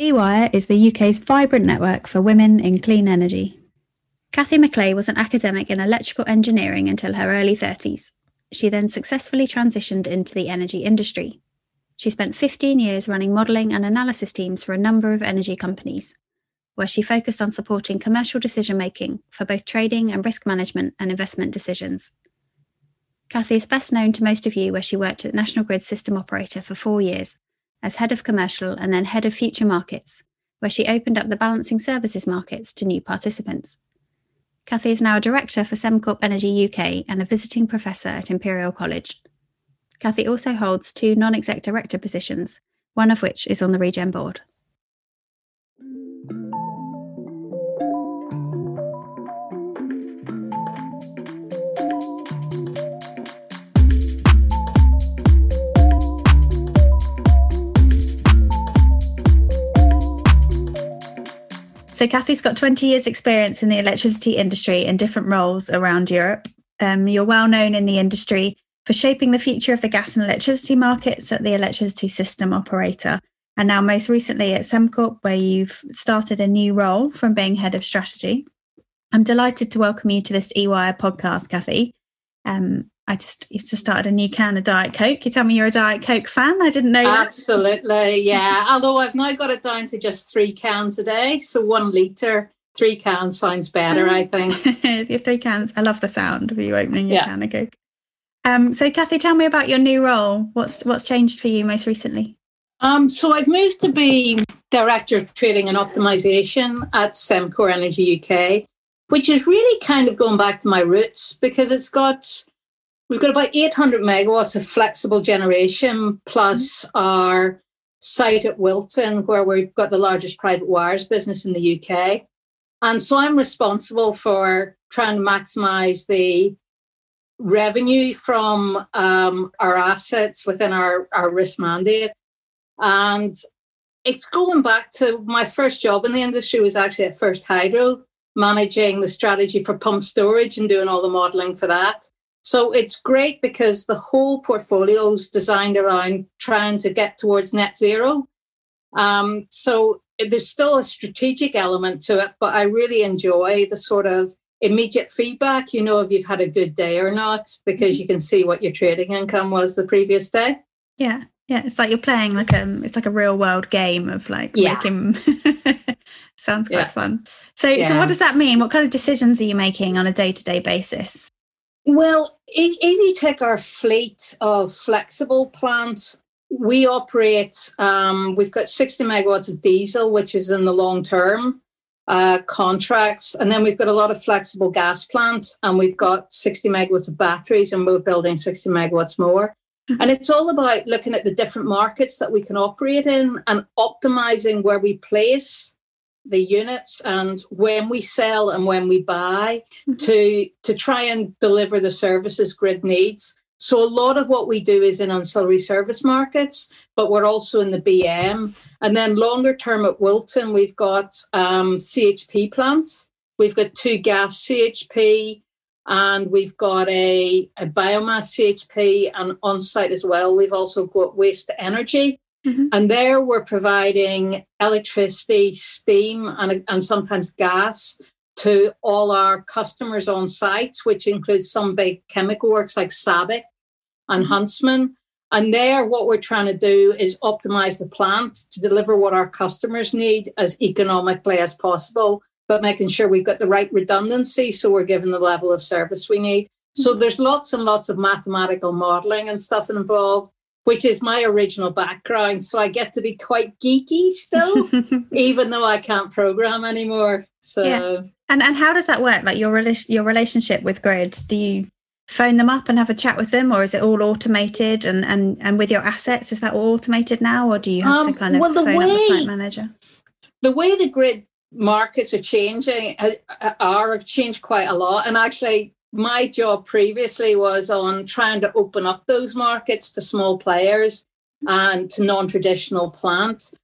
EWIRE is the UK's vibrant network for women in clean energy. Cathy McClay was an academic in electrical engineering until her early 30s. She then successfully transitioned into the energy industry. She spent 15 years running modelling and analysis teams for a number of energy companies, where she focused on supporting commercial decision-making for both trading and risk management and investment decisions. Cathy is best known to most of you where she worked at National Grid System Operator for 4 years, as head of commercial and then head of future markets, where she opened up the balancing services markets to new participants. Cathy is now a director for Sembcorp Energy UK and a visiting professor at Imperial College. Cathy also holds 2 non-exec director positions, one of which is on the Regen board. So Cathy's got 20 years experience in the electricity industry in different roles around Europe. You're well known in the industry for shaping the future of the gas and electricity markets at the Electricity System Operator. And now most recently at Sembcorp, where you've started a new role from being head of strategy. I'm delighted to welcome you to this EWIRE podcast, Cathy. You've just started a new can of Diet Coke. You tell me you're a Diet Coke fan. I didn't know that. Absolutely, yeah. Although I've now got it down to just 3 cans a day. So 1 litre, 3 cans sounds better, I think. Your 3 cans. I love the sound of you opening your can of Coke. So Cathy, tell me about your new role. What's changed for you most recently? So I've moved to be Director of Trading and Optimisation at Sembcorp Energy UK, which is really kind of going back to my roots because we've got about 800 megawatts of flexible generation plus our site at Wilton, where we've got the largest private wires business in the UK. And so I'm responsible for trying to maximise the revenue from our assets within our risk mandate. And it's going back to my first job in the industry was actually at First Hydro, managing the strategy for pump storage and doing all the modelling for that. So it's great because the whole portfolio is designed around trying to get towards net zero. So there's still a strategic element to it, but I really enjoy the sort of immediate feedback, you know, if you've had a good day or not, because you can see what your trading income was the previous day. Yeah. Yeah. It's like you're playing it's like a real world game of making sounds quite fun. So what does that mean? What kind of decisions are you making on a day-to-day basis? Well, if you take our fleet of flexible plants, we operate, we've got 60 megawatts of diesel, which is in the long-term contracts. And then we've got a lot of flexible gas plants and we've got 60 megawatts of batteries and we're building 60 megawatts more. Mm-hmm. And it's all about looking at the different markets that we can operate in and optimising where we place the units and when we sell and when we buy to try and deliver the services grid needs. So a lot of what we do is in ancillary service markets, but we're also in the BM. And then longer term at Wilton, we've got CHP plants. We've got 2 gas CHP and we've got a biomass CHP and on site as well. We've also got waste to energy. Mm-hmm. And there we're providing electricity, steam and sometimes gas to all our customers on site, which includes some big chemical works like SABIC and Huntsman. And there what we're trying to do is optimise the plant to deliver what our customers need as economically as possible, but making sure we've got the right redundancy so we're given the level of service we need. Mm-hmm. So there's lots and lots of mathematical modelling and stuff involved, which is my original background. So I get to be quite geeky still, even though I can't program anymore. So yeah. And how does that work? Like your relationship with grids, do you phone them up and have a chat with them or is it all automated and with your assets, is that all automated now or do you have to kind of phone up the site manager? The way the grid markets are changing have changed quite a lot. And actually my job previously was on trying to open up those markets to small players and to non-traditional plants.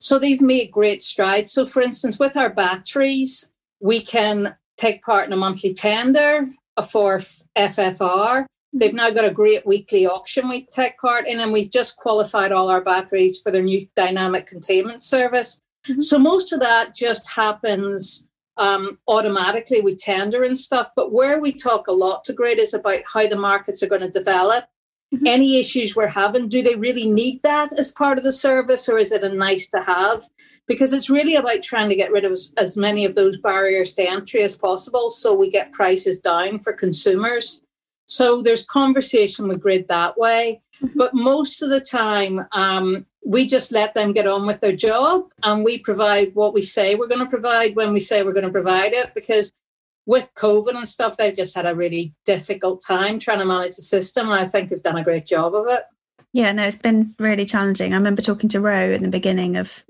So they've made great strides. So for instance, with our batteries, we can take part in a monthly tender for FFR. They've now got a great weekly auction we take part in, and we've just qualified all our batteries for their new dynamic containment service. Mm-hmm. So most of that just happens automatically with tender and stuff. But where we talk a lot to Grid is about how the markets are going to develop. Mm-hmm. Any issues we're having, do they really need that as part of the service, or is it a nice to have? Because it's really about trying to get rid of as many of those barriers to entry as possible so we get prices down for consumers. So there's conversation with Grid that way. Mm-hmm. But most of the time, we just let them get on with their job, and we provide what we say we're going to provide when we say we're going to provide it. Because with COVID and stuff, they've just had a really difficult time trying to manage the system, and I think they've done a great job of it. Yeah, no, it's been really challenging. I remember talking to Ro in the beginning of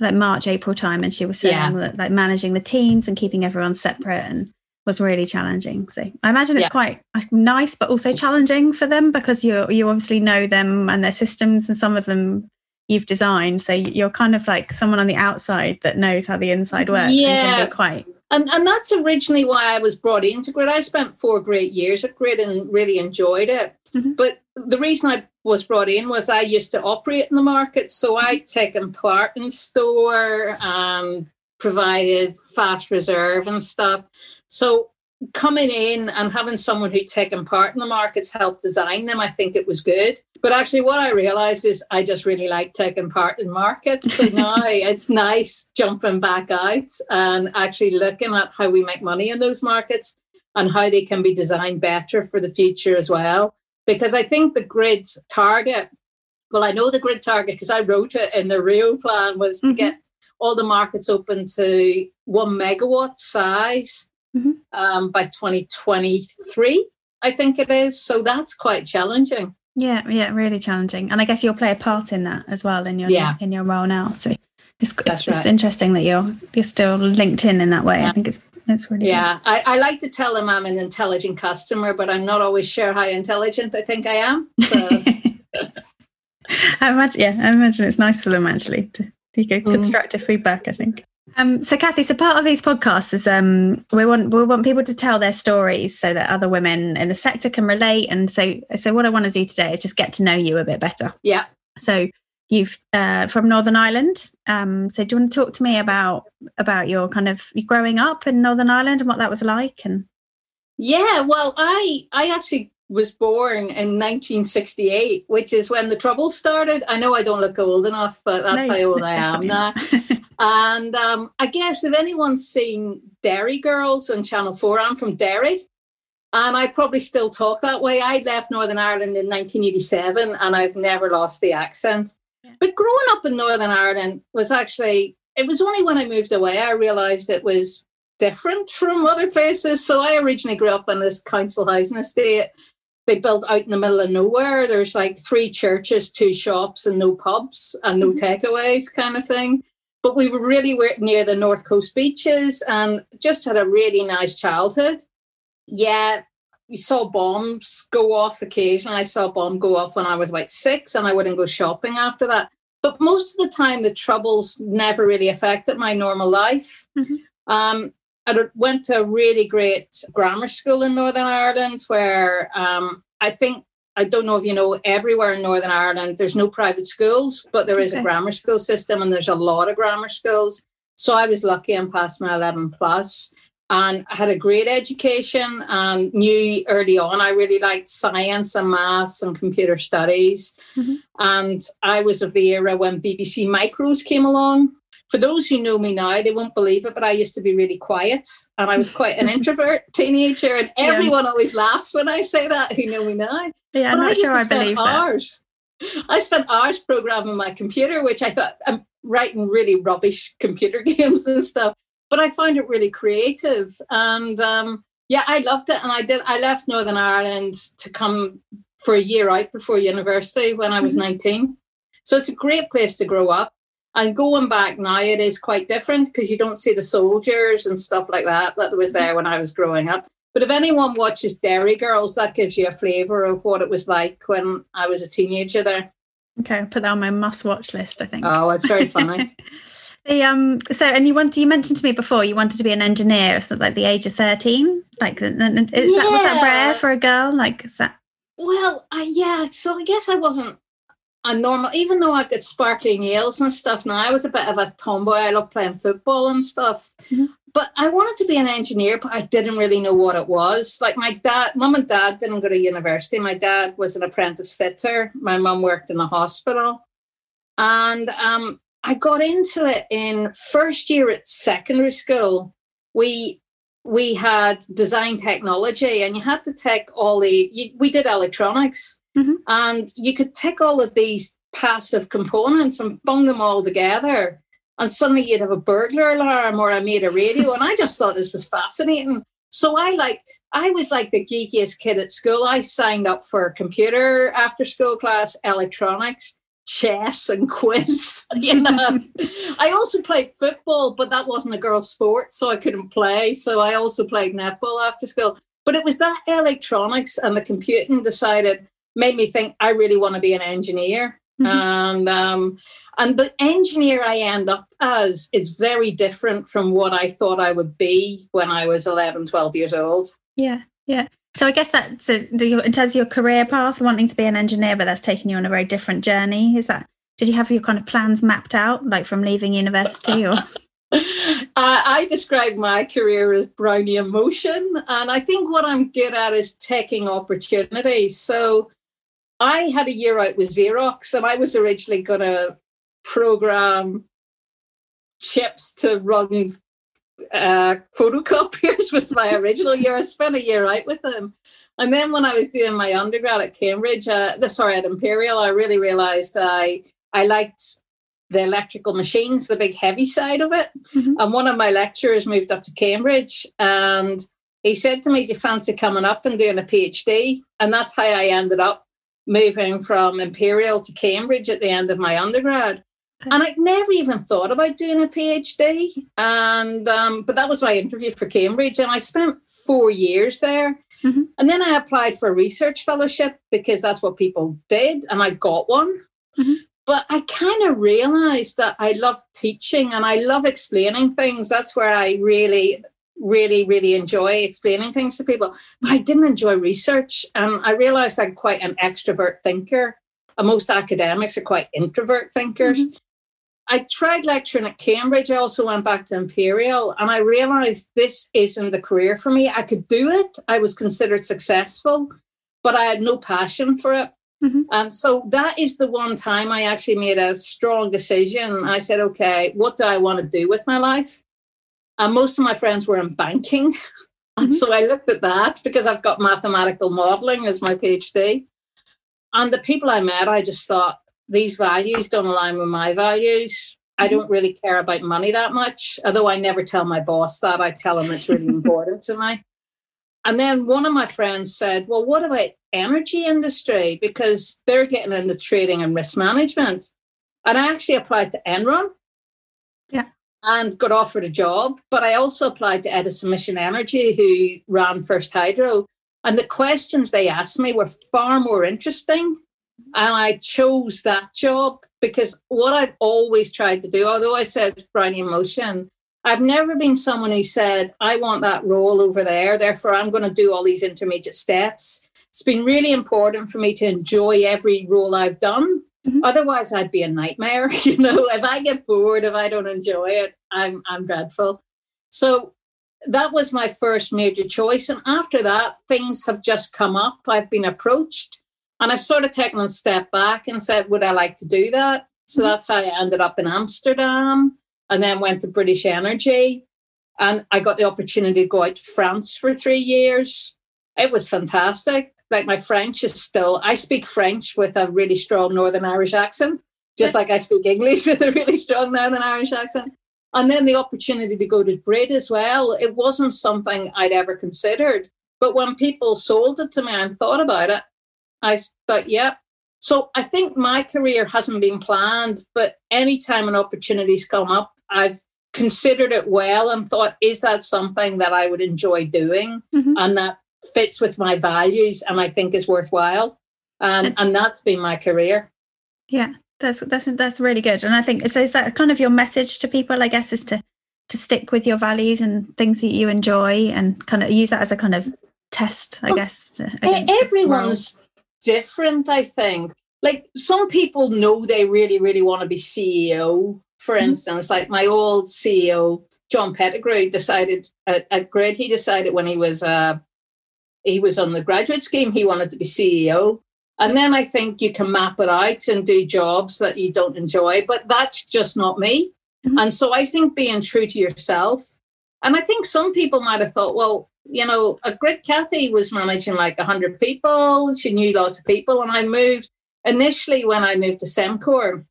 like March, April time, and she was saying that like managing the teams and keeping everyone separate and was really challenging. So I imagine it's quite nice, but also challenging for them, because you obviously know them and their systems, and some of them you've designed. So you're kind of like someone on the outside that knows how the inside works. Yeah, and that's originally why I was brought into Grid. I spent 4 great years at Grid and really enjoyed it. Mm-hmm. But the reason I was brought in was I used to operate in the market. So I'd taken part in STOR and provided fast reserve and stuff. So coming in and having someone who'd taken part in the markets help design them, I think it was good. But actually what I realised is I just really like taking part in markets. So now it's nice jumping back out and actually looking at how we make money in those markets and how they can be designed better for the future as well. Because I think the Grid's target, well, I know the Grid target because I wrote it in the Rio plan, was to get all the markets open to 1 megawatt size. Mm-hmm. By 2023, I think it is. So that's quite challenging. Yeah, really challenging. And I guess you'll play a part in that as well in your in your role now. So it's interesting that you're still linked in that way. Yeah. I think it's really good. I like to tell them I'm an intelligent customer, but I'm not always sure how intelligent I think I am. So. I imagine it's nice for them actually to get constructive feedback, I think. So Cathy, so part of these podcasts is we want people to tell their stories so that other women in the sector can relate. And so what I want to do today is just get to know you a bit better. Yeah. So you've from Northern Ireland. So do you want to talk to me about your kind of growing up in Northern Ireland and what that was like? And yeah, well, I actually was born in 1968, which is when the trouble started. I know I don't look old enough, but that's how old I am now. And I guess if anyone's seen Derry Girls on Channel 4, I'm from Derry, and I probably still talk that way. I left Northern Ireland in 1987, and I've never lost the accent. Yeah. But growing up in Northern Ireland was only when I moved away I realised it was different from other places. So I originally grew up in this council housing estate. They built out in the middle of nowhere. There's like 3 churches, 2 shops, and no pubs and no takeaways kind of thing. But we were really near the North Coast beaches and just had a really nice childhood. Yeah, we saw bombs go off occasionally. I saw a bomb go off when I was about 6, and I wouldn't go shopping after that. But most of the time, the troubles never really affected my normal life. Mm-hmm. I went to a really great grammar school in Northern Ireland where I don't know if you know, everywhere in Northern Ireland, there's no private schools, but there is a grammar school system, and there's a lot of grammar schools. So I was lucky and passed my 11+, and I had a great education and knew early on I really liked science and maths and computer studies. Mm-hmm. And I was of the era when BBC Micros came along. For those who know me now, they won't believe it, but I used to be really quiet, and I was quite an introvert teenager, and everyone always laughs when I say that, who know me now. Yeah, but I spent hours programming my computer, which I thought, I'm writing really rubbish computer games and stuff, but I found it really creative, and I loved it. And I left Northern Ireland to come for a year out before university when I was 19. So it's a great place to grow up. And going back now, it is quite different because you don't see the soldiers and stuff like that was there when I was growing up. But if anyone watches Derry Girls, that gives you a flavour of what it was like when I was a teenager there. Okay, I'll put that on my must-watch list, I think. Oh, it's very funny. You mentioned to me before you wanted to be an engineer at like the age of 13. Was that rare for a girl? Well, I guess I wasn't And normal, even though I've got sparkling nails and stuff now, I was a bit of a tomboy. I love playing football and stuff. Mm-hmm. But I wanted to be an engineer, but I didn't really know what it was. Like my dad, mum and dad didn't go to university. My dad was an apprentice fitter. My mum worked in the hospital. And I got into it in first year at secondary school. We had design technology, and you had to take all the, we did electronics. Mm-hmm. And you could take all of these passive components and bung them all together, and suddenly you'd have a burglar alarm or I made a radio. And I just thought this was fascinating. So I was like the geekiest kid at school. I signed up for computer after school class, electronics, chess and quiz. You know, I also played football, but that wasn't a girls' sport, so I couldn't play. So I also played netball after school. But it was that electronics and the computing made me think I really want to be an engineer. Mm-hmm. And the engineer I end up as is very different from what I thought I would be when I was 11, 12 years old. Yeah, yeah. So I guess that, so in terms of your career path, wanting to be an engineer, but that's taking you on a very different journey. Is that, did you have your kind of plans mapped out, like from leaving university or...? I describe my career as Brownian motion. And I think what I'm good at is taking opportunities. So I had a year out with Xerox, and I was originally going to program chips to run photocopiers was my original year. I spent a year out with them. And then when I was doing my undergrad at Cambridge, at Imperial, I really realised I liked the electrical machines, the big heavy side of it. Mm-hmm. And one of my lecturers moved up to Cambridge, and he said to me, do you fancy coming up and doing a PhD? And that's how I ended up moving from Imperial to Cambridge at the end of my undergrad. Okay. And I'd never even thought about doing a PhD. And but that was my interview for Cambridge, and I spent 4 years there. Mm-hmm. And then I applied for a research fellowship because that's what people did, and I got one. Mm-hmm. But I kind of realised that I love teaching and I love explaining things. That's where I really, really, really enjoy explaining things to people. But I didn't enjoy research. And I realised I'm quite an extrovert thinker. And most academics are quite introvert thinkers. Mm-hmm. I tried lecturing at Cambridge. I also went back to Imperial. And I realised this isn't the career for me. I could do it. I was considered successful. But I had no passion for it. Mm-hmm. And so that is the one time I actually made a strong decision. I said, okay, what do I want to do with my life? And most of my friends were in banking. And mm-hmm. so I looked at that because I've got mathematical modelling as my PhD. And the people I met, I just thought, these values don't align with my values. I don't really care about money that much, although I never tell my boss that. I tell him it's really important to me. And then one of my friends said, well, what about energy industry? Because they're getting into trading and risk management. And I actually applied to Enron. Yeah. And got offered a job. But I also applied to Edison Mission Energy, who ran First Hydro. And the questions they asked me were far more interesting. And I chose that job because what I've always tried to do, although I said it's Brownian motion, I've never been someone who said, I want that role over there, therefore I'm going to do all these intermediate steps. It's been really important for me to enjoy every role I've done. Mm-hmm. Otherwise, I'd be a nightmare. You know, if I get bored, if I don't enjoy it, I'm dreadful. So that was my first major choice. And after that, things have just come up. I've been approached and I've sort of taken a step back and said, would I like to do that? So mm-hmm. that's how I ended up in Amsterdam. And then went to British Energy, and I got the opportunity to go out to France for 3 years. It was fantastic. Like my French is still, I speak French with a really strong Northern Irish accent, just like I speak English with a really strong Northern Irish accent. And then the opportunity to go to Brit as well. It wasn't something I'd ever considered. But when people sold it to me and thought about it, I thought, yeah. So I think my career hasn't been planned, but anytime an opportunity's come up, I've considered it well and thought, is that something that I would enjoy doing mm-hmm. and that fits with my values and I think is worthwhile? And that's been my career. Yeah, that's really good. And I think, so is that kind of your message to people, I guess, is to stick with your values and things that you enjoy and kind of use that as a kind of test, I guess. Everyone's different, I think. like some people know they really, really want to be CEO. For instance, like my old CEO, John Pettigrew, decided at Grid, he decided when he was on the graduate scheme, he wanted to be CEO. And then I think you can map it out and do jobs that you don't enjoy, but that's just not me. Mm-hmm. And so I think being true to yourself. And I think some people might have thought, well, you know, at Grid, Cathy was managing like 100 people. She knew lots of people. And I moved, initially when I moved to Sembcorp,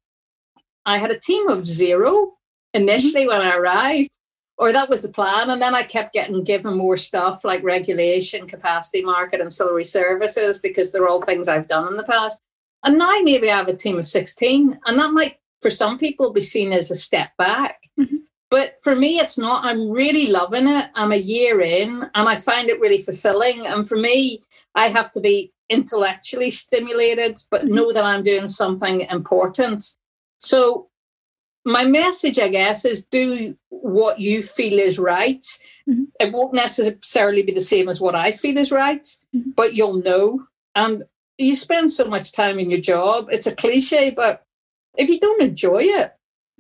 I had a team of zero initially when I arrived, or that was the plan. And then I kept getting given more stuff like regulation, capacity market, ancillary services, because they're all things I've done in the past. And now maybe I have a team of 16, and that might, for some people, be seen as a step back. Mm-hmm. But for me, it's not. I'm really loving it. I'm a year in, and I find it really fulfilling. And for me, I have to be intellectually stimulated, but know that I'm doing something important. So my message, I guess, is do what you feel is right. Mm-hmm. It won't necessarily be the same as what I feel is right, mm-hmm. but you'll know. And you spend so much time in your job. It's a cliche, but if you don't enjoy it,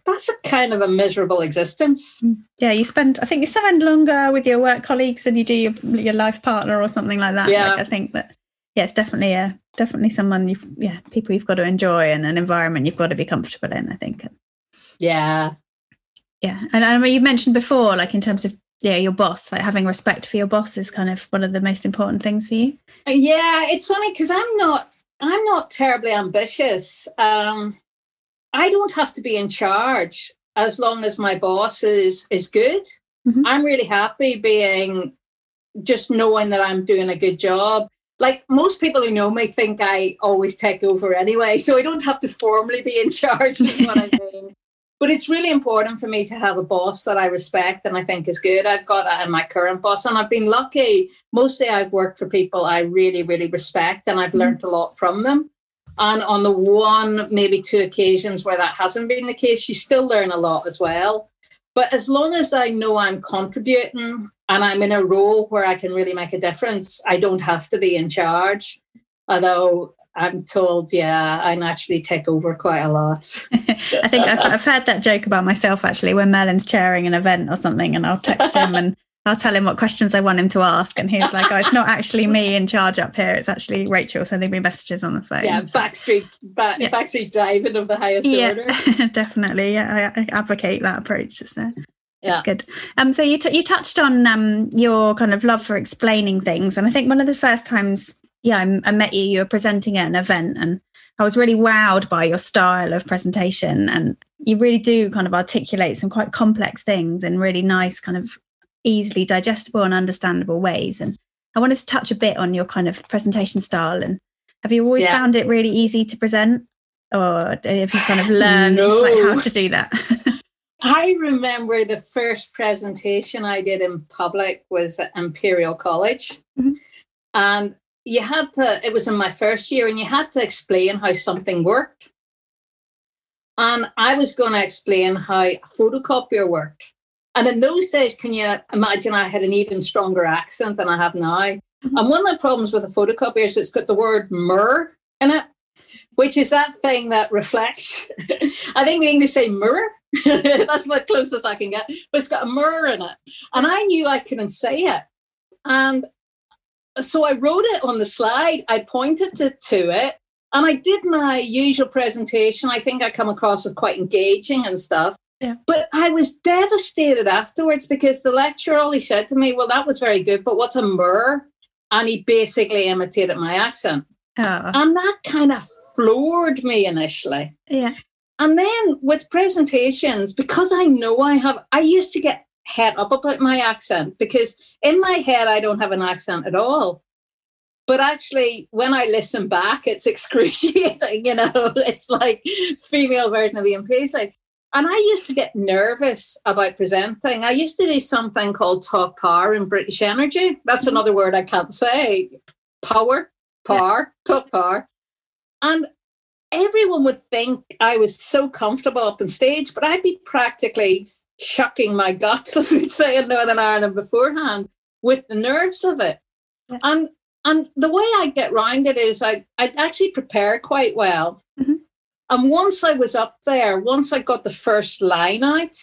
that's a kind of a miserable existence. Yeah, you spend longer with your work colleagues than you do your life partner or something like that. Yeah. Like, I think that, yeah, it's definitely someone people you've got to enjoy, and an environment you've got to be comfortable in, I think. Yeah. And I mean, you mentioned before, like in terms of your boss, like having respect for your boss is kind of one of the most important things for you. Yeah, it's funny because I'm not terribly ambitious. I don't have to be in charge as long as my boss is good. Mm-hmm. I'm really happy being, just knowing that I'm doing a good job. Like most people who know me think I always take over anyway, so I don't have to formally be in charge is what I mean. But it's really important for me to have a boss that I respect and I think is good. I've got that in my current boss, and I've been lucky. Mostly I've worked for people I really, really respect, and I've mm-hmm. learned a lot from them. And on the one, maybe two occasions where that hasn't been the case, you still learn a lot as well. But as long as I know I'm contributing and I'm in a role where I can really make a difference, I don't have to be in charge. Although I'm told, I naturally take over quite a lot. I think I've heard that joke about myself, actually, when Merlin's chairing an event or something, and I'll text him and I'll tell him what questions I want him to ask. And he's like, oh, it's not actually me in charge up here. It's actually Rachel sending me messages on the phone. Yeah, backseat driving of the highest order. Definitely. Yeah, I advocate that approach. So that's good. So you touched on your kind of love for explaining things. And I think one of the first times I met you, you were presenting at an event, and I was really wowed by your style of presentation. And you really do kind of articulate some quite complex things in really nice kind of easily digestible and understandable ways. And I wanted to touch a bit on your kind of presentation style. And have you always found it really easy to present, or have you kind of learned how to do that? I remember the first presentation I did in public was at Imperial College. Mm-hmm. And it was in my first year, and you had to explain how something worked. And I was going to explain how a photocopier worked. And in those days, can you imagine, I had an even stronger accent than I have now. Mm-hmm. And one of the problems with a photocopier is it's got the word mirror in it, which is that thing that reflects. I think the English say mirror. That's the closest I can get. But it's got a mirror in it. And I knew I couldn't say it. And so I wrote it on the slide. I pointed to it. And I did my usual presentation. I think I come across as quite engaging and stuff. Yeah. But I was devastated afterwards because the lecturer, all he said to me, well, that was very good, but what's a mirror? And he basically imitated my accent. Oh. And that kind of floored me initially. Yeah. And then with presentations, because I know I used to get het up about my accent, because in my head, I don't have an accent at all. But actually, when I listen back, it's excruciating, it's like female version of Ian Paisley. And I used to get nervous about presenting. I used to do something called talk power in British Energy. That's another word I can't say. Talk power. And everyone would think I was so comfortable up on stage, but I'd be practically shucking my guts, as we'd say in Northern Ireland beforehand, with the nerves of it. Yeah. And And the way I get round it is I actually prepare quite well. Mm-hmm. And once I was up there, once I got the first line out,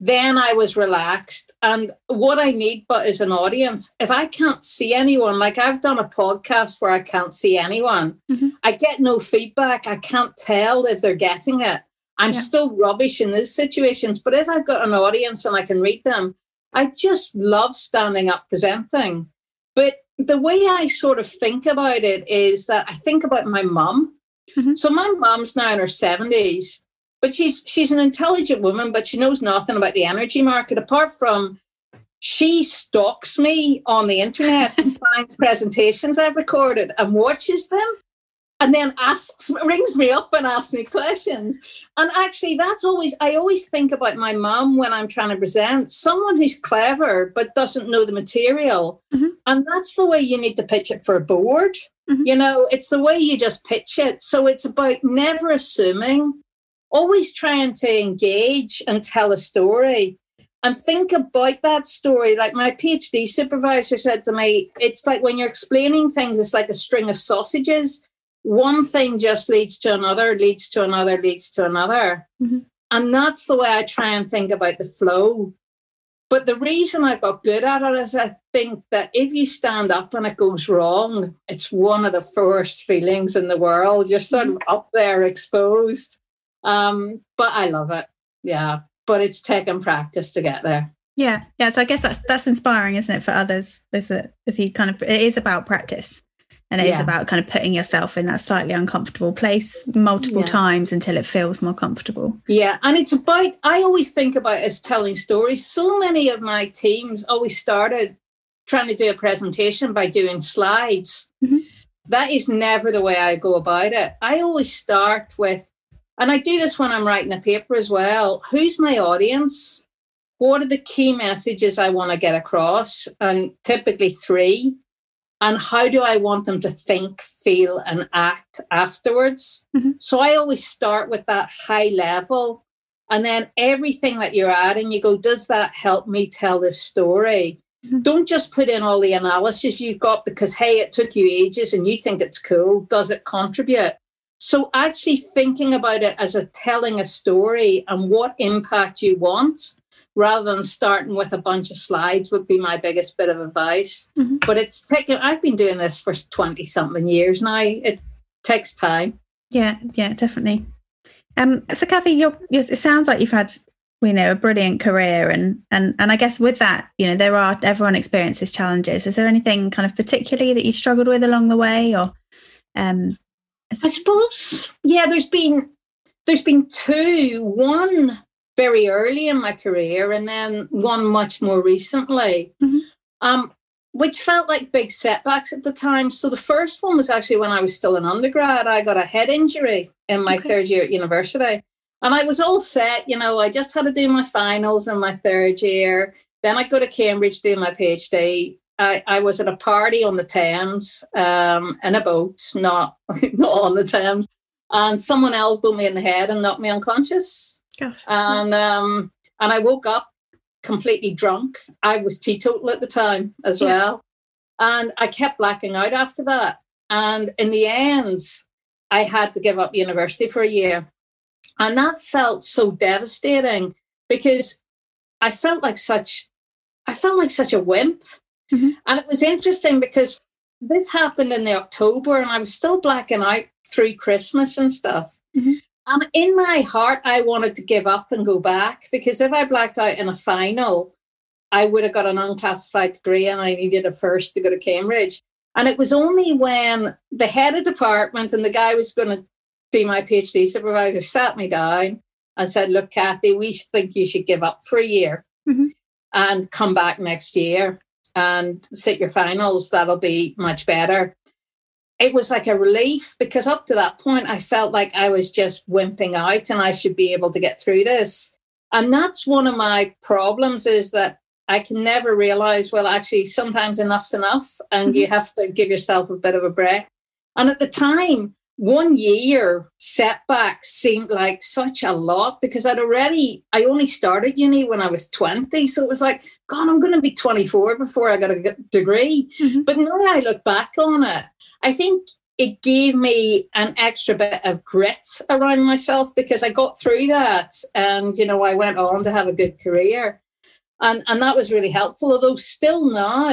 then I was relaxed. And what I need but is an audience. If I can't see anyone, like I've done a podcast where I can't see anyone, mm-hmm. I get no feedback. I can't tell if they're getting it. I'm still rubbish in those situations. But if I've got an audience and I can read them, I just love standing up presenting. But the way I sort of think about it is that I think about my mum. Mm-hmm. So my mum's now in her 70s, but she's an intelligent woman, but she knows nothing about the energy market, apart from she stalks me on the internet and finds presentations I've recorded and watches them. And then rings me up and asks me questions. And actually, I always think about my mum when I'm trying to present, someone who's clever but doesn't know the material. Mm-hmm. And that's the way you need to pitch it for a board. Mm-hmm. You know, it's the way you just pitch it. So it's about never assuming, always trying to engage and tell a story. And think about that story. Like my PhD supervisor said to me, it's like when you're explaining things, it's like a string of sausages. One thing just leads to another, leads to another, leads to another. Mm-hmm. And that's the way I try and think about the flow. But the reason I got good at it is I think that if you stand up and it goes wrong, it's one of the worst feelings in the world. You're sort of up there exposed. But I love it. Yeah. But it's taken practice to get there. Yeah. Yeah. So I guess that's inspiring, isn't it, for others? It is about practice. And it is about kind of putting yourself in that slightly uncomfortable place multiple times until it feels more comfortable. Yeah. And it's about, I always think about it as telling stories. So many of my teams always started trying to do a presentation by doing slides. Mm-hmm. That is never the way I go about it. I always start with, and I do this when I'm writing a paper as well, who's my audience? What are the key messages I want to get across? And typically three. And how do I want them to think, feel, and act afterwards? Mm-hmm. So I always start with that high level. And then everything that you're adding, you go, does that help me tell this story? Mm-hmm. Don't just put in all the analysis you've got because, hey, it took you ages and you think it's cool. Does it contribute? So actually thinking about it as telling a story and what impact you want, rather than starting with a bunch of slides, would be my biggest bit of advice. Mm-hmm. But it's taken, I've been doing this for 20 something years now. It takes time. Yeah, definitely. So Cathy, it sounds like you've had, a brilliant career and I guess with that, everyone experiences challenges. Is there anything kind of particularly that you've struggled with along the way or? I suppose, there's been two, one very early in my career and then one much more recently, mm-hmm. Which felt like big setbacks at the time. So the first one was actually when I was still an undergrad. I got a head injury in my third year at university and I was all set. I just had to do my finals in my third year. Then I go to Cambridge to do my PhD. I was at a party on the Thames in a boat, not on the Thames. And someone elbowed me in the head and knocked me unconscious. Gosh. And I woke up completely drunk. I was teetotal at the time as well. And I kept blacking out after that. And in the end, I had to give up university for a year. And that felt so devastating because I felt like such a wimp. Mm-hmm. And it was interesting because this happened in the October and I was still blacking out through Christmas and stuff. Mm-hmm. And in my heart, I wanted to give up and go back because if I blacked out in a final, I would have got an unclassified degree and I needed a first to go to Cambridge. And it was only when the head of department and the guy who was going to be my PhD supervisor sat me down and said, look, Cathy, we think you should give up for a year mm-hmm. and come back next year and sit your finals. That'll be much better. It was like a relief because up to that point, I felt like I was just wimping out and I should be able to get through this. And that's one of my problems is that I can never realize, well, actually, sometimes enough's enough and you have to give yourself a bit of a break. And at the time, 1 year setback seemed like such a lot because I only started uni when I was 20. So it was like, God, I'm going to be 24 before I got a degree. Mm-hmm. But now that I look back on it, I think it gave me an extra bit of grit around myself because I got through that and, you know, I went on to have a good career. And that was really helpful, although still now,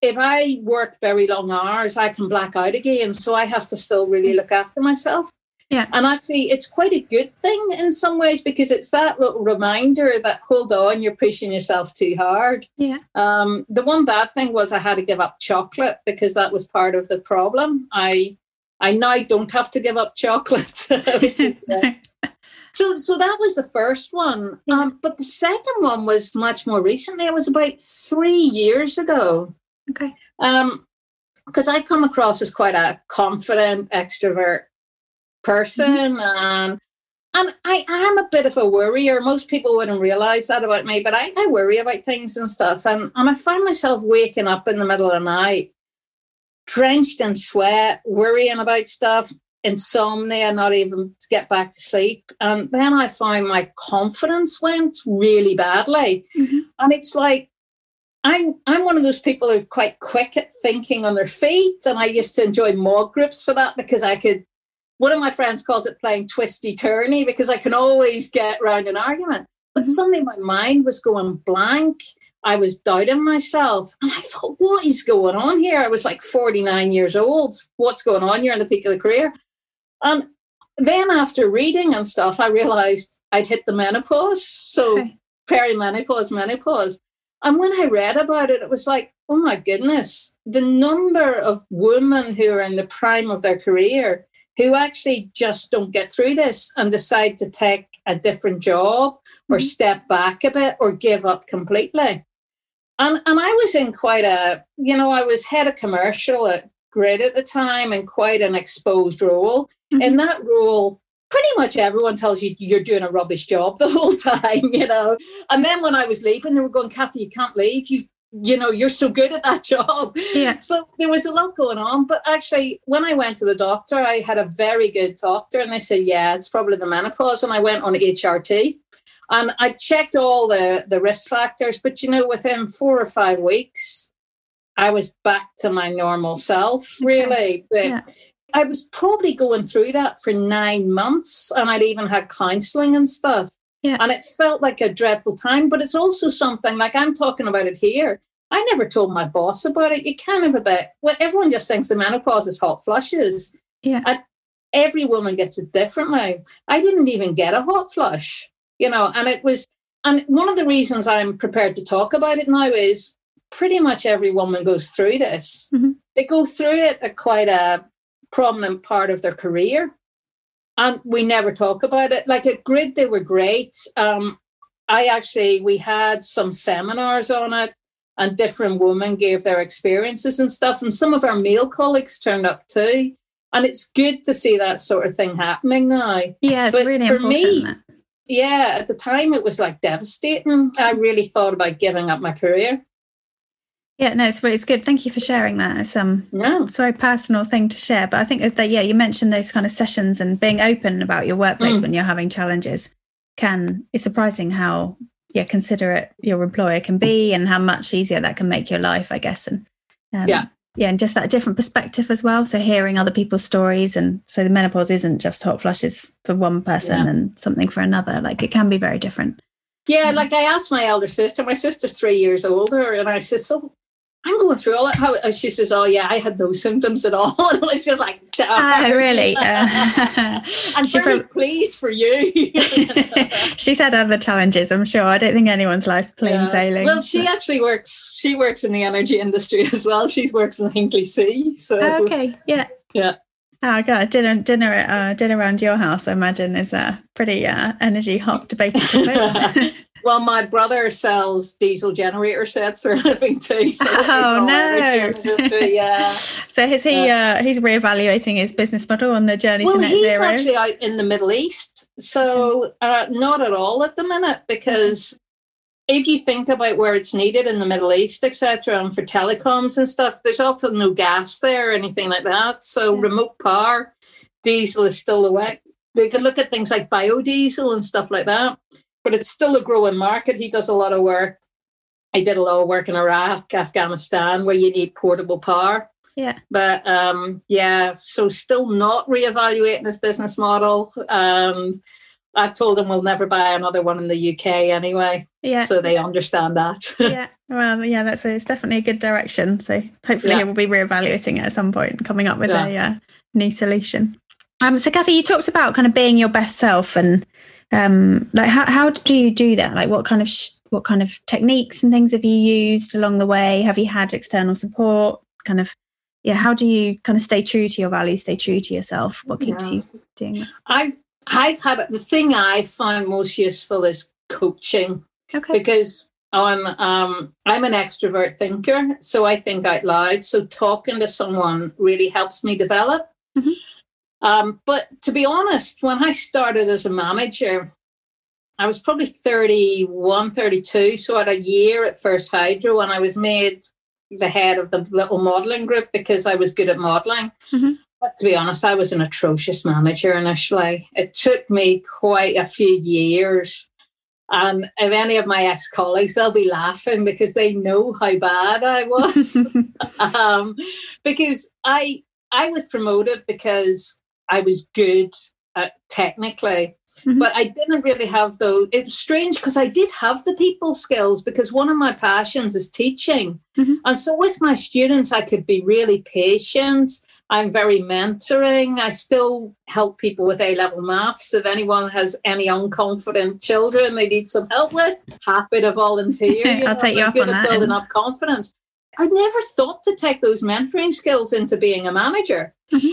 if I work very long hours, I can black out again. So I have to still really look after myself. Yeah. And actually, it's quite a good thing in some ways because it's that little reminder that, hold on, you're pushing yourself too hard. Yeah. The one bad thing was I had to give up chocolate because that was part of the problem. I now don't have to give up chocolate. So that was the first one. Yeah. But the second one was much more recently. It was about 3 years ago. Okay. Because I come across as quite a confident, extrovert person, mm-hmm. and I am a bit of a worrier. Most people wouldn't realise that about me, but I worry about things and stuff. And I find myself waking up in the middle of the night, drenched in sweat, worrying about stuff, insomnia, not even to get back to sleep. And then I find my confidence went really badly. Mm-hmm. And it's like, I'm one of those people who are quite quick at thinking on their feet, and I used to enjoy mod groups for that because I could, one of my friends calls it playing twisty-turny because I can always get round an argument. But suddenly my mind was going blank. I was doubting myself, and I thought, what is going on here? I was like 49 years old. What's going on? You're in the peak of the career. And then after reading and stuff, I realised I'd hit the menopause, so okay. Perimenopause, menopause. And when I read about it, it was like, oh, my goodness, the number of women who are in the prime of their career who actually just don't get through this and decide to take a different job or step back a bit or give up completely. And I was in quite a, you know, I was head of commercial at Grid at the time and quite an exposed role. Mm-hmm. In that role, pretty much everyone tells you you're doing a rubbish job the whole time, you know. And then when I was leaving, they were going, Cathy, you can't leave. You know, you're so good at that job. Yeah. So there was a lot going on. But actually, when I went to the doctor, I had a very good doctor. And they said, yeah, it's probably the menopause. And I went on HRT. And I checked all the risk factors. But, you know, within 4 or 5 weeks, I was back to my normal self, really. Okay. Yeah. I was probably going through that for 9 months, and I'd even had counselling and stuff. Yeah. And it felt like a dreadful time, but it's also something, like I'm talking about it here, I never told my boss about it. You kind of a bit, well, everyone just thinks the menopause is hot flushes. Yeah. Every woman gets it differently. I didn't even get a hot flush, you know, and one of the reasons I'm prepared to talk about it now is pretty much every woman goes through this. Mm-hmm. They go through it at quite a prominent part of their career, and we never talk about it. Like at Grid, they were great. We had some seminars on it, and different women gave their experiences and stuff, and some of our male colleagues turned up too, and it's good to see that sort of thing happening now. Yeah, it's but really for important. Me, yeah, at the time it was like devastating. I really thought about giving up my career. Yeah, no, it's good. Thank you for sharing that. It's it's a very personal thing to share. But I think that, yeah, you mentioned those kind of sessions and being open about your workplace when you're having challenges it's surprising how considerate your employer can be and how much easier that can make your life, I guess. And and just that different perspective as well. So hearing other people's stories, and so the menopause isn't just hot flushes for one person and something for another. Like it can be very different. Yeah, like I asked my elder sister. My sister's 3 years older, and I said, so I'm going through all that. How she says, oh, yeah, I had no symptoms at all. And it's just like, oh, really? I'm very pleased for you. She's had other challenges, I'm sure. I don't think anyone's life's plain sailing. Well, she actually works in the energy industry as well. She works in the Hinkley C. So. Okay, yeah. Yeah. Oh, God, dinner around your house, I imagine, is a pretty energy hot debate. Well, my brother sells diesel generator sets for a living too. So oh, no. So is he? He's reevaluating his business model on the journey to net zero? Well, he's actually out in the Middle East. So not at all at the minute, because if you think about where it's needed in the Middle East, etc., and for telecoms and stuff, there's often no gas there or anything like that. So remote power diesel is still the way. They can look at things like biodiesel and stuff like that, but it's still a growing market. He does a lot of work. I did a lot of work in Iraq, Afghanistan, where you need portable power. Yeah. But so still not reevaluating his business model. And I told him we'll never buy another one in the UK anyway. Yeah. So they understand that. Yeah. Well, yeah, it's definitely a good direction. So hopefully we'll be reevaluating it at some point and coming up with a new solution. So Cathy, you talked about kind of being your best self, and how do you do that? Like what kind of techniques and things have you used along the way? Have you had external support? How do you kind of stay true to your values, stay true to yourself? What keeps you doing that? I've had the thing I find most useful is coaching. Okay. Because I'm an extrovert thinker, so I think out loud. So talking to someone really helps me develop. Mm-hmm. But to be honest, when I started as a manager, I was probably 31, 32. So I had a year at First Hydro and I was made the head of the little modelling group because I was good at modelling. Mm-hmm. But to be honest, I was an atrocious manager initially. It took me quite a few years. And if any of my ex-colleagues, they'll be laughing because they know how bad I was. Because I was promoted because I was good at technically, mm-hmm. but I didn't really have those. It's strange because I did have the people skills because one of my passions is teaching. Mm-hmm. And so with my students, I could be really patient. I'm very mentoring. I still help people with A-level maths. If anyone has any unconfident children they need some help with, happy to volunteer. I'll take you up on that. Building up confidence. I never thought to take those mentoring skills into being a manager. Mm-hmm.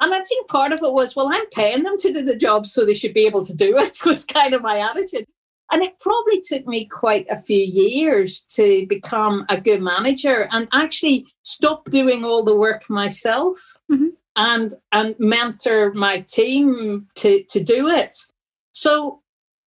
And I think part of it was, I'm paying them to do the job, so they should be able to do it, was kind of my attitude. And it probably took me quite a few years to become a good manager and actually stop doing all the work myself, mm-hmm. and mentor my team to do it. So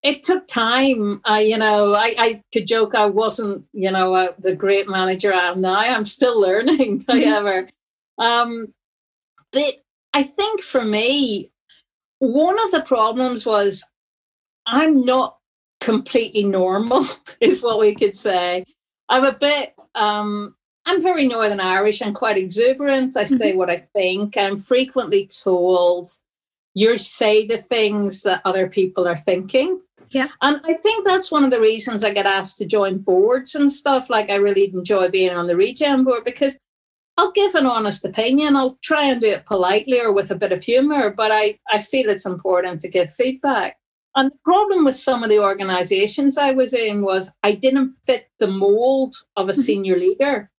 it took time. I could joke I wasn't, the great manager I am now. I'm still learning, however. But I think for me, one of the problems was I'm not completely normal, is what we could say. I'm a bit, I'm very Northern Irish and quite exuberant. I say what I think. I'm frequently told, you say the things that other people are thinking. Yeah. And I think that's one of the reasons I get asked to join boards and stuff. Like I really enjoy being on the Regen board because I'll give an honest opinion. I'll try and do it politely or with a bit of humour, but I feel it's important to give feedback. And the problem with some of the organisations I was in was I didn't fit the mould of a senior leader.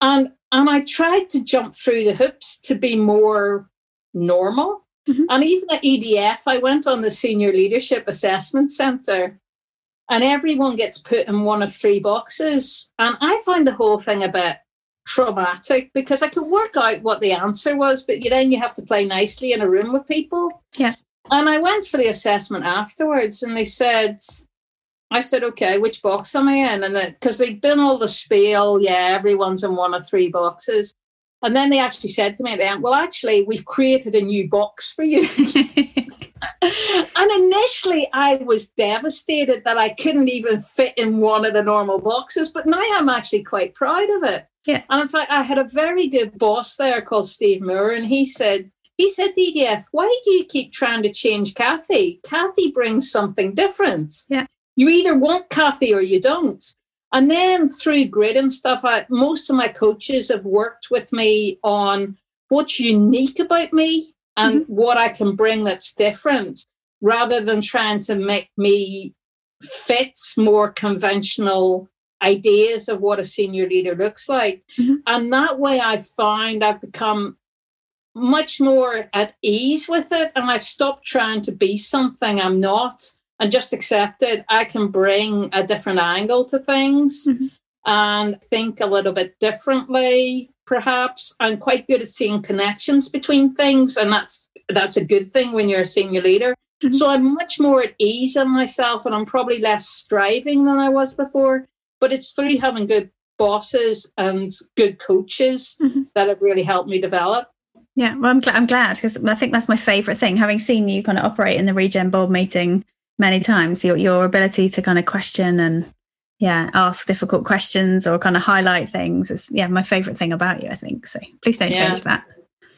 And I tried to jump through the hoops to be more normal. Mm-hmm. And even at EDF, I went on the Senior Leadership Assessment Centre and everyone gets put in one of three boxes. And I found the whole thing a bit traumatic because I could work out what the answer was, but then you have to play nicely in a room with people. Yeah. And I went for the assessment afterwards and I said, okay, which box am I in? And because they'd done all the spiel, everyone's in one of three boxes. And then they actually said to me at the end, well, actually, we've created a new box for you. And initially I was devastated that I couldn't even fit in one of the normal boxes. But now I'm actually quite proud of it. Yeah. And in fact, I had a very good boss there called Steve Moore. And he said to EDF, why do you keep trying to change Cathy? Cathy brings something different. Yeah. You either want Cathy or you don't. And then through grid and stuff, most of my coaches have worked with me on what's unique about me and mm-hmm. what I can bring that's different, rather than trying to make me fit more conventional ideas of what a senior leader looks like. Mm-hmm. And that way I find I've become much more at ease with it, and I've stopped trying to be something I'm not. And just accepted, I can bring a different angle to things mm-hmm. and think a little bit differently, perhaps. I'm quite good at seeing connections between things, and that's a good thing when you're a senior leader. Mm-hmm. So I'm much more at ease in myself, and I'm probably less striving than I was before. But it's through having good bosses and good coaches mm-hmm. that have really helped me develop. Yeah, well, I'm glad because I think that's my favourite thing. Having seen you kind of operate in the Regen board meeting many times, your ability to kind of question and ask difficult questions or kind of highlight things is my favourite thing about you, I think. So please don't change that.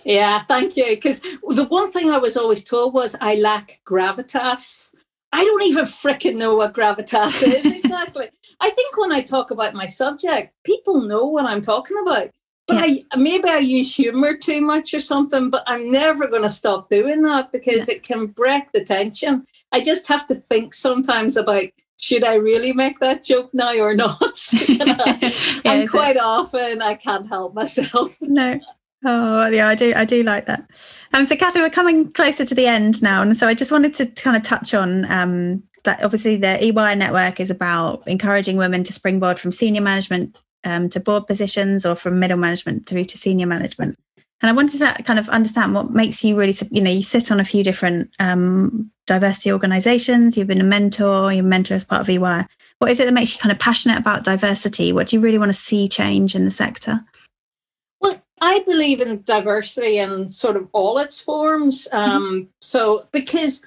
Yeah, thank you. Because the one thing I was always told was I lack gravitas. I don't even fricking know what gravitas is exactly. I think when I talk about my subject, people know what I'm talking about. But maybe I use humour too much or something, but I'm never going to stop doing that because it can break the tension. I just have to think sometimes about, should I really make that joke now or not? And quite often I can't help myself. No. Oh, yeah, I do like that. So, Cathy, we're coming closer to the end now. And so I just wanted to kind of touch on that. Obviously, the EWIRE network is about encouraging women to springboard from senior management to board positions or from middle management through to senior management. And I wanted to kind of understand what makes you really, you sit on a few different diversity organisations. You've been a mentor, you're a mentor as part of EWIRE. What is it that makes you kind of passionate about diversity? What do you really want to see change in the sector? I believe in diversity in sort of all its forms. So because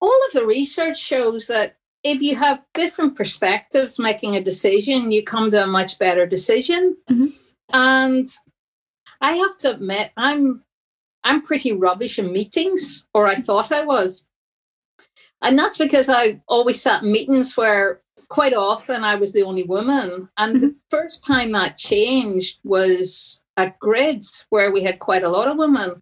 all of the research shows that if you have different perspectives making a decision, you come to a much better decision. Mm-hmm. And I have to admit, I'm pretty rubbish in meetings, or I thought I was. And that's because I always sat in meetings where quite often I was the only woman. And the first time that changed was at Grids, where we had quite a lot of women.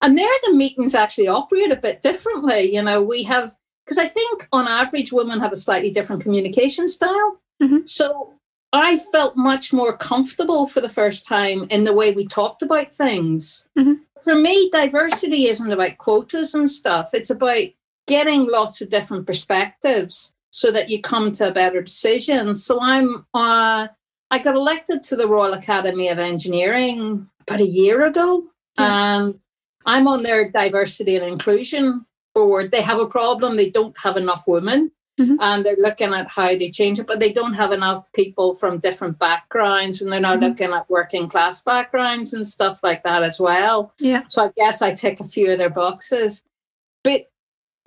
And there the meetings actually operate a bit differently. We have, because I think on average women have a slightly different communication style. Mm-hmm. So I felt much more comfortable for the first time in the way we talked about things. Mm-hmm. For me, diversity isn't about quotas and stuff. It's about getting lots of different perspectives so that you come to a better decision. So I got elected to the Royal Academy of Engineering about a year ago, and I'm on their diversity and inclusion board. They have a problem. They don't have enough women, and they're looking at how they change it, but they don't have enough people from different backgrounds, and they're now looking at working class backgrounds and stuff like that as well. Yeah. So I guess I tick a few of their boxes. But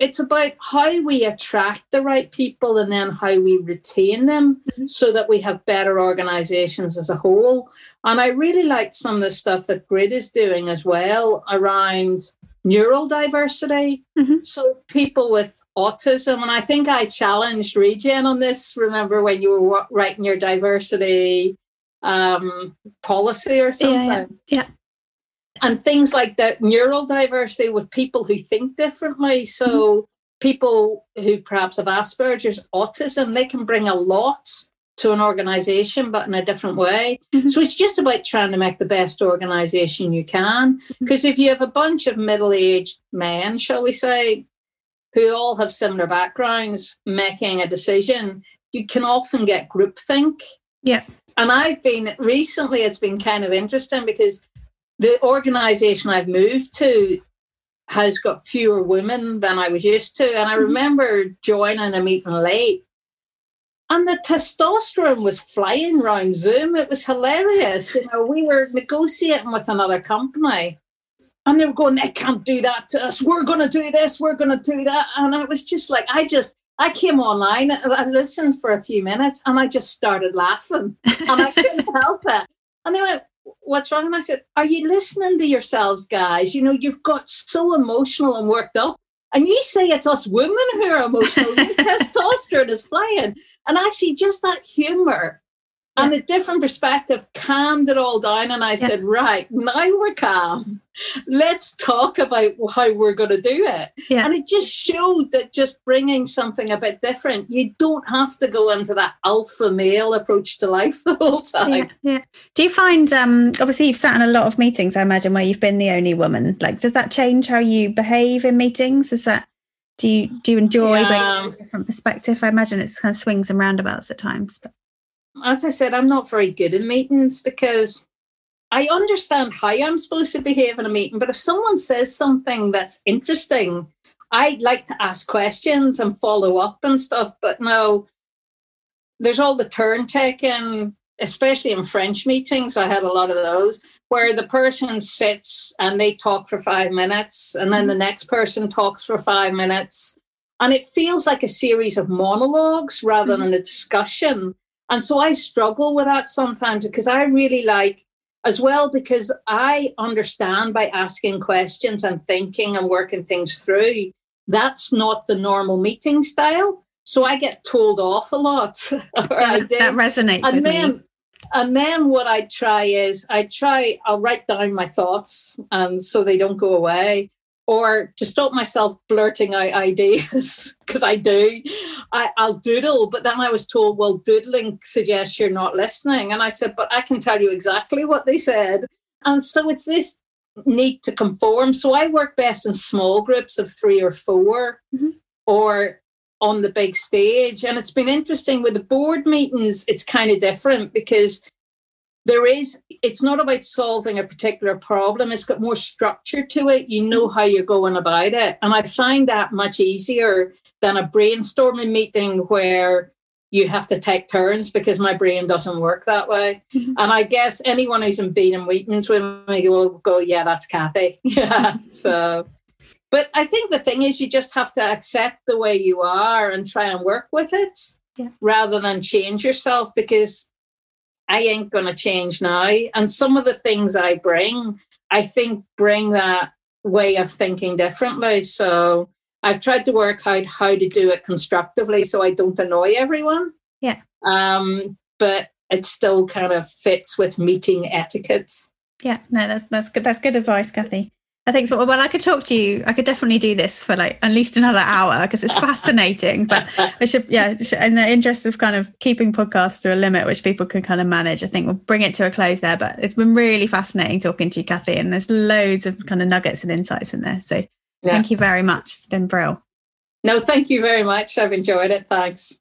it's about how we attract the right people and then how we retain them so that we have better organisations as a whole. And I really like some of the stuff that Grid is doing as well around neural diversity. Mm-hmm. So people with autism, and I think I challenged Regen on this, remember when you were writing your diversity policy or something? Yeah. And things like that, neural diversity with people who think differently. So people who perhaps have Asperger's, autism, they can bring a lot to an organisation, but in a different way. Mm-hmm. So it's just about trying to make the best organisation you can. Because if you have a bunch of middle-aged men, shall we say, who all have similar backgrounds making a decision, you can often get groupthink. Yeah. And recently it's been kind of interesting because the organisation I've moved to has got fewer women than I was used to. And I remember joining a meeting late and the testosterone was flying around Zoom. It was hilarious. We were negotiating with another company and they were going, they can't do that to us. We're going to do this. We're going to do that. And it was just like, I came online and I listened for a few minutes and I just started laughing and I couldn't help it. And they went, "What's wrong?" And I said, "Are you listening to yourselves, guys? You've got so emotional and worked up. And you say it's us women who are emotional. Your testosterone is flying." And actually just that humour and the different perspective calmed it all down. And I said, "Right, now we're calm. Let's talk about how we're going to do it." Yeah. And it just showed that just bringing something a bit different, you don't have to go into that alpha male approach to life the whole time. Yeah. Do you find, obviously you've sat in a lot of meetings, I imagine, where you've been the only woman. Like, does that change how you behave in meetings? Do you enjoy bringing a different perspective? I imagine it's kind of swings and roundabouts at times, but. As I said, I'm not very good in meetings because I understand how I'm supposed to behave in a meeting. But if someone says something that's interesting, I like to ask questions and follow up and stuff. But no, there's all the turn taken, especially in French meetings. I had a lot of those where the person sits and they talk for 5 minutes, and then the next person talks for 5 minutes. And it feels like a series of monologues rather than a discussion. And so I struggle with that sometimes, because I really like, as well, because I understand by asking questions and thinking and working things through, that's not the normal meeting style. So I get told off a lot. That resonates and with me. And then what I try is I'll write down my thoughts so they don't go away, or to stop myself blurting out ideas, because I do, I'll doodle. But then I was told, well, doodling suggests you're not listening. And I said, but I can tell you exactly what they said. And so it's this need to conform. So I work best in small groups of 3 or 4 or on the big stage. And it's been interesting with the board meetings, it's kind of different, because it's not about solving a particular problem. It's got more structure to it. You know how you're going about it. And I find that much easier than a brainstorming meeting where you have to take turns, because my brain doesn't work that way. And I guess anyone who's been in meetings with me will go, yeah, that's Cathy. Yeah. So, but I think the thing is, you just have to accept the way you are and try and work with it rather than change yourself, because I ain't going to change now. And some of the things I bring, I think, bring that way of thinking differently. So I've tried to work out how to do it constructively so I don't annoy everyone. Yeah. But it still kind of fits with meeting etiquette. Yeah, no, that's good. That's good advice, Cathy. I think so. Well, I could talk to you. I could definitely do this for like at least another hour, because it's fascinating. But I should, in the interest of kind of keeping podcasts to a limit, which people can kind of manage, I think we'll bring it to a close there. But it's been really fascinating talking to you, Cathy, and there's loads of kind of nuggets and insights in there. So thank you very much. It's been brilliant. No, thank you very much. I've enjoyed it. Thanks.